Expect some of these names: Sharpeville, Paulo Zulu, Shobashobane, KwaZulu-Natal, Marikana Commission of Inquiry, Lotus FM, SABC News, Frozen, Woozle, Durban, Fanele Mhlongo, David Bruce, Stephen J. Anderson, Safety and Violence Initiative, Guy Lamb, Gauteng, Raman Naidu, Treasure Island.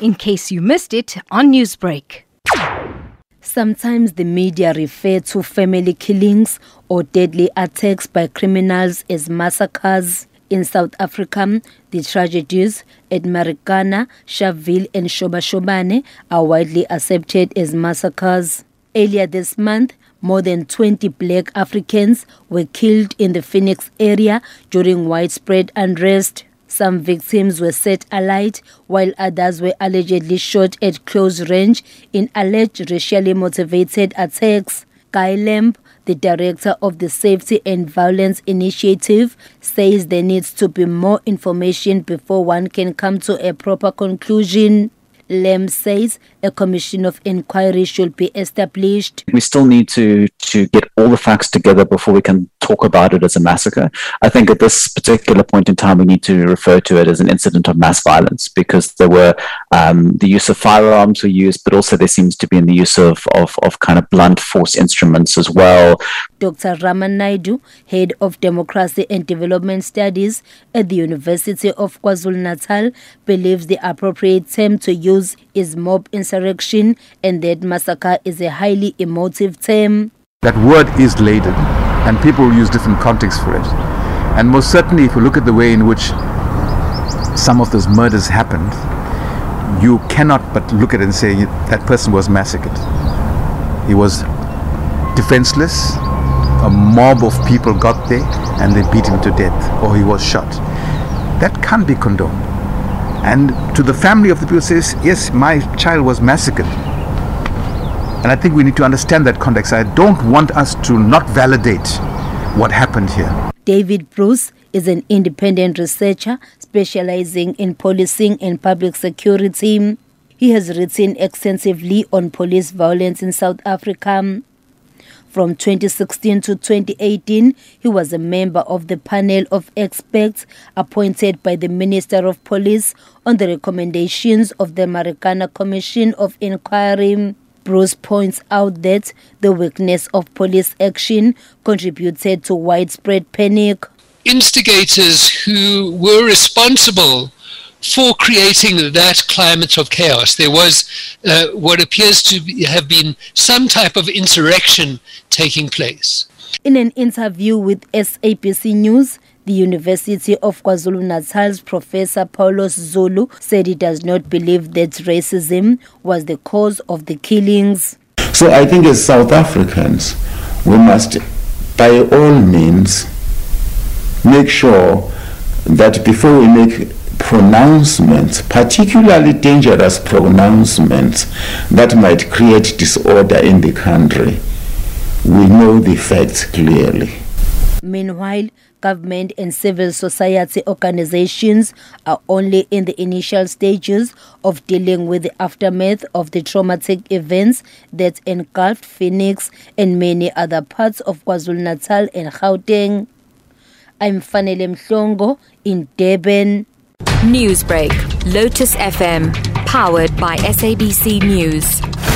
in case you missed it on Newsbreak. Sometimes the media refer to family killings or deadly attacks by criminals as massacres. In South Africa, the tragedies at Marikana, Sharpeville and Shobashobane are widely accepted as massacres. Earlier this month, more than 20 black Africans were killed in the Phoenix area during widespread unrest. Some victims were set alight, while others were allegedly shot at close range in alleged racially motivated attacks. Guy Lamb, the director of the Safety and Violence Initiative, says there needs to be more information before one can come to a proper conclusion. Lamb says a commission of inquiry should be established. We still need to get all the facts together before we can talk about it as a massacre. I think at this particular point in time, we need to refer to it as an incident of mass violence, because there were the use of firearms were used, but also there seems to be in the use of kind of blunt force instruments as well. Dr. Raman Naidu, head of Democracy and Development Studies at the University of KwaZulu-Natal, believes the appropriate term to use is mob insurrection, and that massacre is a highly emotive term. That word is laden, and people use different contexts for it. And most certainly, if you look at the way in which some of those murders happened, you cannot but look at it and say that person was massacred. He was defenseless, a mob of people got there and they beat him to death, or he was shot. That can't be condoned. And to the family of the people says, yes, my child was massacred. And I think we need to understand that context. I don't want us to not validate what happened here. David Bruce is an independent researcher specializing in policing and public security. He has written extensively on police violence in South Africa. From 2016 to 2018, he was a member of the panel of experts appointed by the Minister of Police on the recommendations of the Marikana Commission of Inquiry. Bruce points out that the weakness of police action contributed to widespread panic. Instigators who were responsible for creating that climate of chaos. There was what appears to have been some type of insurrection taking place. In an interview with SABC News, the University of KwaZulu-Natal's Professor Paulo Zulu said he does not believe that racism was the cause of the killings. So I think as South Africans, we must by all means make sure that before we make pronouncements, particularly dangerous pronouncements that might create disorder in the country, we know the facts clearly. Meanwhile, government and civil society organizations are only in the initial stages of dealing with the aftermath of the traumatic events that engulfed Phoenix and many other parts of KwaZulu-Natal and Gauteng. I'm Fanele Mhlongo in Durban. Newsbreak, Lotus FM, powered by SABC News.